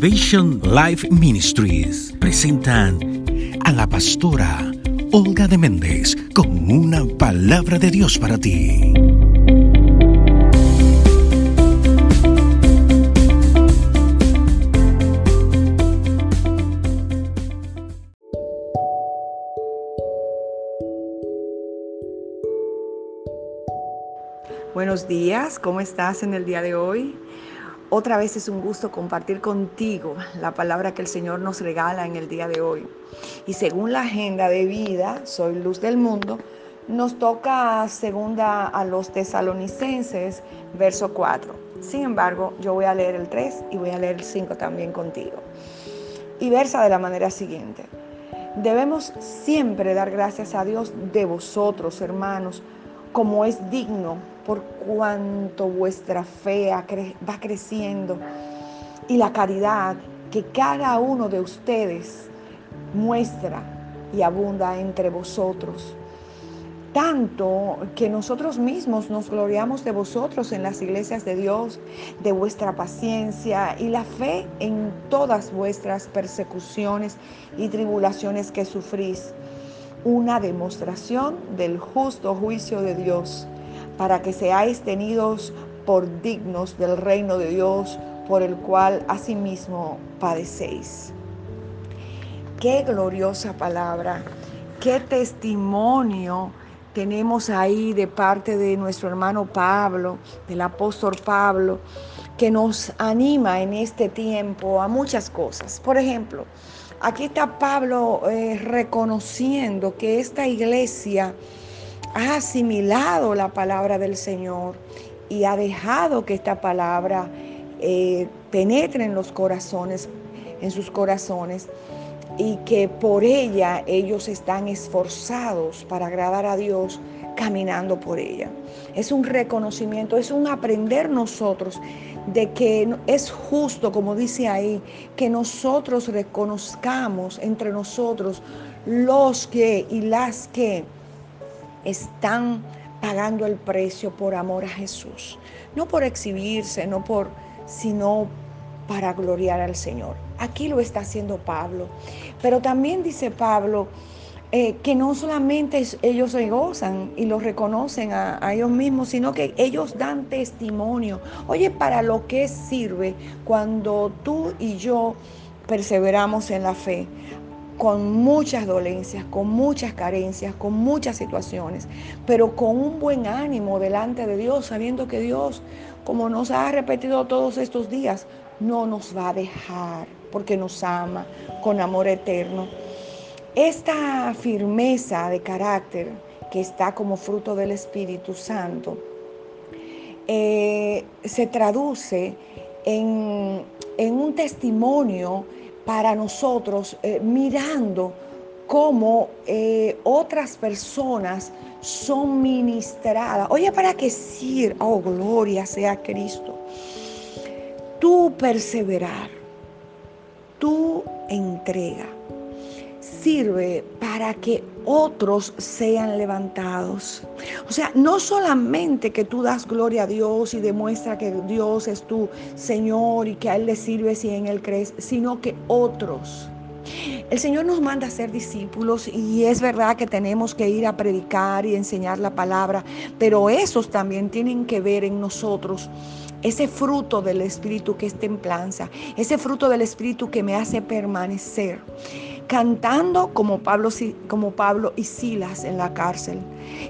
Salvation Life Ministries presentan a la pastora Olga de Méndez con una palabra de Dios para ti. Buenos días, ¿cómo estás en el día de hoy? Otra vez es un gusto compartir contigo la palabra que el Señor nos regala en el día de hoy. Y según la agenda de vida, Soy Luz del Mundo, nos toca segunda a los Tesalonicenses, verso 4. Sin embargo, yo voy a leer el 3 y voy a leer el 5 también contigo. Y versa de la manera siguiente. Debemos siempre dar gracias a Dios de vosotros, hermanos, como es digno, por cuanto vuestra fe va creciendo y la caridad que cada uno de ustedes muestra y abunda entre vosotros. Tanto que nosotros mismos nos gloriamos de vosotros en las iglesias de Dios, de vuestra paciencia y la fe en todas vuestras persecuciones y tribulaciones que sufrís. Una demostración del justo juicio de Dios, para que seáis tenidos por dignos del reino de Dios, por el cual asimismo padecéis. Qué gloriosa palabra, qué testimonio tenemos ahí de parte de nuestro hermano Pablo, del apóstol Pablo, que nos anima en este tiempo a muchas cosas. Por ejemplo, aquí está Pablo reconociendo que esta iglesia ha asimilado la palabra del Señor y ha dejado que esta palabra penetre en los corazones, en sus corazones, y que por ella ellos están esforzados para agradar a Dios caminando por ella. Es un reconocimiento, es un aprender nosotros de que es justo, como dice ahí, que nosotros reconozcamos entre nosotros los que y las que están pagando el precio por amor a Jesús. No por exhibirse, sino para gloriar al Señor. Aquí lo está haciendo Pablo. Pero también dice Pablo que no solamente ellos se gozan y los reconocen a ellos mismos, sino que ellos dan testimonio. Oye, para lo que sirve cuando tú y yo perseveramos en la fe, con muchas dolencias, con muchas carencias, con muchas situaciones, pero con un buen ánimo delante de Dios, sabiendo que Dios, como nos ha repetido todos estos días, no nos va a dejar, porque nos ama con amor eterno. Esta firmeza de carácter que está como fruto del Espíritu Santo se traduce en un testimonio para nosotros, mirando cómo otras personas son ministradas. Oye, ¿para qué decir? Oh, gloria sea Cristo. Tú perseverar, tu entrega sirve para que otros sean levantados. O sea, no solamente que tú das gloria a Dios y demuestra que Dios es tu Señor y que a Él le sirves y en Él crees, sino que otros. El Señor nos manda a ser discípulos y es verdad que tenemos que ir a predicar y enseñar la palabra, pero esos también tienen que ver en nosotros ese fruto del Espíritu que es templanza, ese fruto del Espíritu que me hace permanecer, cantando como Pablo y Silas en la cárcel,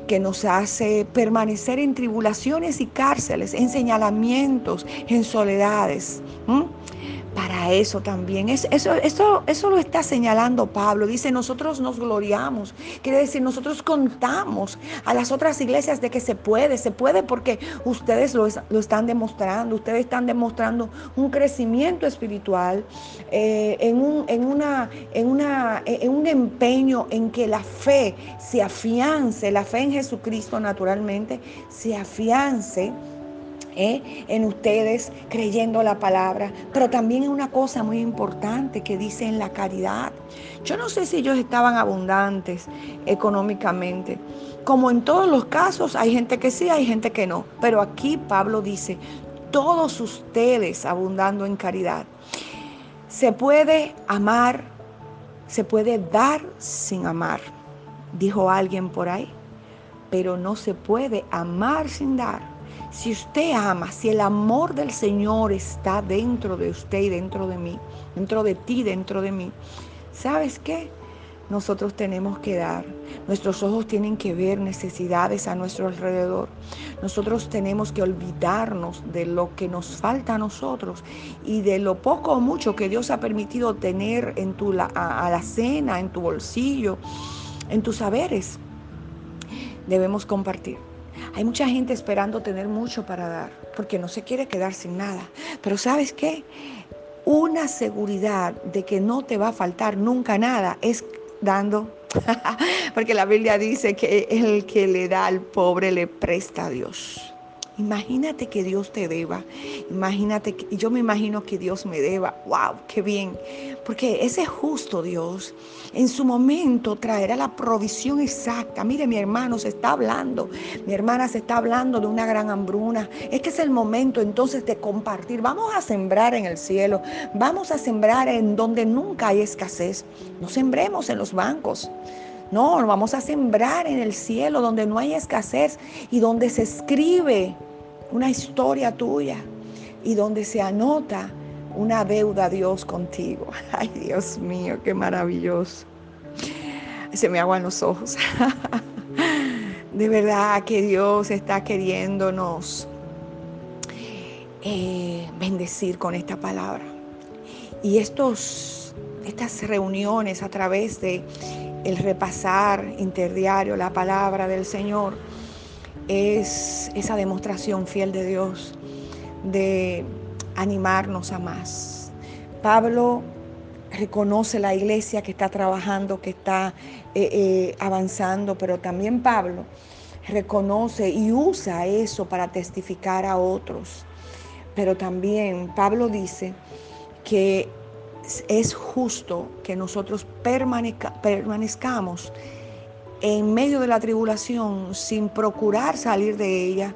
que nos hace permanecer en tribulaciones y cárceles, en señalamientos, en soledades. Para eso también, eso lo está señalando Pablo. Dice, nosotros nos gloriamos. Quiere decir, nosotros contamos a las otras iglesias de que se puede porque ustedes lo están demostrando. Ustedes están demostrando un crecimiento espiritual en un empeño en que la fe se afiance, la fe en Jesucristo naturalmente se afiance en ustedes, creyendo la palabra, pero también en una cosa muy importante que dice en la caridad. Yo no sé si ellos estaban abundantes económicamente. Como en todos los casos, hay gente que sí, hay gente que no. Pero aquí Pablo dice, todos ustedes abundando en caridad. Se puede amar, se puede dar sin amar, dijo alguien por ahí, pero no se puede amar sin dar. Si usted ama, si el amor del Señor está dentro de usted y dentro de mí, dentro de ti, dentro de mí, ¿sabes qué? Nosotros tenemos que dar. Nuestros ojos tienen que ver necesidades a nuestro alrededor. Nosotros tenemos que olvidarnos de lo que nos falta a nosotros y de lo poco o mucho que Dios ha permitido tener en tu alacena, en tu bolsillo, en tus saberes. Debemos compartir. Hay mucha gente esperando tener mucho para dar, porque no se quiere quedar sin nada. Pero ¿sabes qué? Una seguridad de que no te va a faltar nunca nada es dando, porque la Biblia dice que el que le da al pobre le presta a Dios. Imagínate que Dios te deba, imagínate, y yo me imagino que Dios me deba, wow, qué bien, porque ese justo Dios en su momento traerá la provisión exacta. Mire, mi hermano se está hablando, mi hermana se está hablando de una gran hambruna, este es el momento entonces de compartir. Vamos a sembrar en el cielo, vamos a sembrar en donde nunca hay escasez, no sembremos en los bancos. No, vamos a sembrar en el cielo donde no hay escasez y donde se escribe una historia tuya y donde se anota una deuda a Dios contigo. Ay, Dios mío, qué maravilloso. Se me aguan los ojos. De verdad que Dios está queriéndonos bendecir con esta palabra. Y estas reuniones a través de el repasar interdiario la palabra del Señor es esa demostración fiel de Dios de animarnos a más. Pablo reconoce la iglesia que está trabajando, que está avanzando, pero también Pablo reconoce y usa eso para testificar a otros. Pero también Pablo dice que es justo que nosotros permanezcamos en medio de la tribulación sin procurar salir de ella,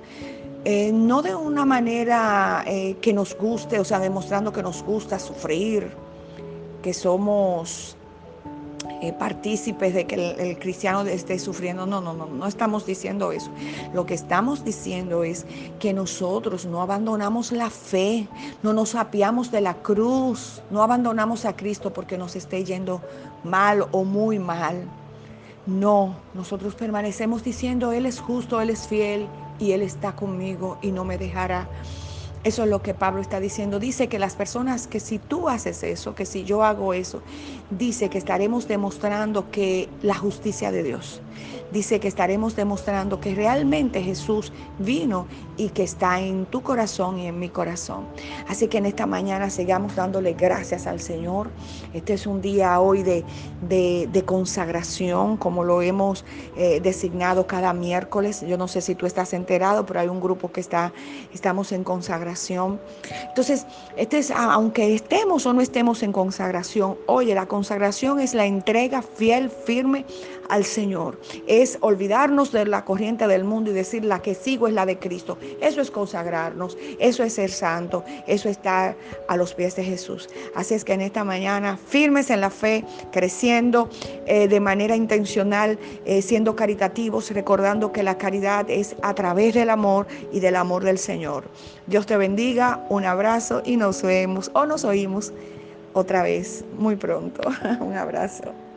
no de una manera que nos guste, o sea, demostrando que nos gusta sufrir, que somos partícipes de que el cristiano esté sufriendo. No estamos diciendo eso. Lo que estamos diciendo es que nosotros no abandonamos la fe, no nos apiamos de la cruz, no abandonamos a Cristo porque nos esté yendo mal o muy mal. No, nosotros permanecemos diciendo Él es justo, Él es fiel y Él está conmigo y no me dejará. Eso es lo que Pablo está diciendo. Dice que las personas que si tú haces eso, que si yo hago eso, dice que estaremos demostrando que la justicia de Dios. Dice que estaremos demostrando que realmente Jesús vino y que está en tu corazón y en mi corazón. Así que en esta mañana sigamos dándole gracias al Señor. Este es un día hoy de consagración, como lo hemos designado cada miércoles. Yo no sé si tú estás enterado, pero hay un grupo que estamos en consagración. Entonces, aunque estemos o no estemos en consagración, oye, la consagración es la entrega fiel, firme al Señor. Es olvidarnos de la corriente del mundo y decir la que sigo es la de Cristo. Eso es consagrarnos, eso es ser santo, eso es estar a los pies de Jesús. Así es que en esta mañana, firmes en la fe, creciendo de manera intencional, siendo caritativos, recordando que la caridad es a través del amor y del amor del Señor. Dios te bendiga, un abrazo y nos vemos o nos oímos otra vez muy pronto. Un abrazo.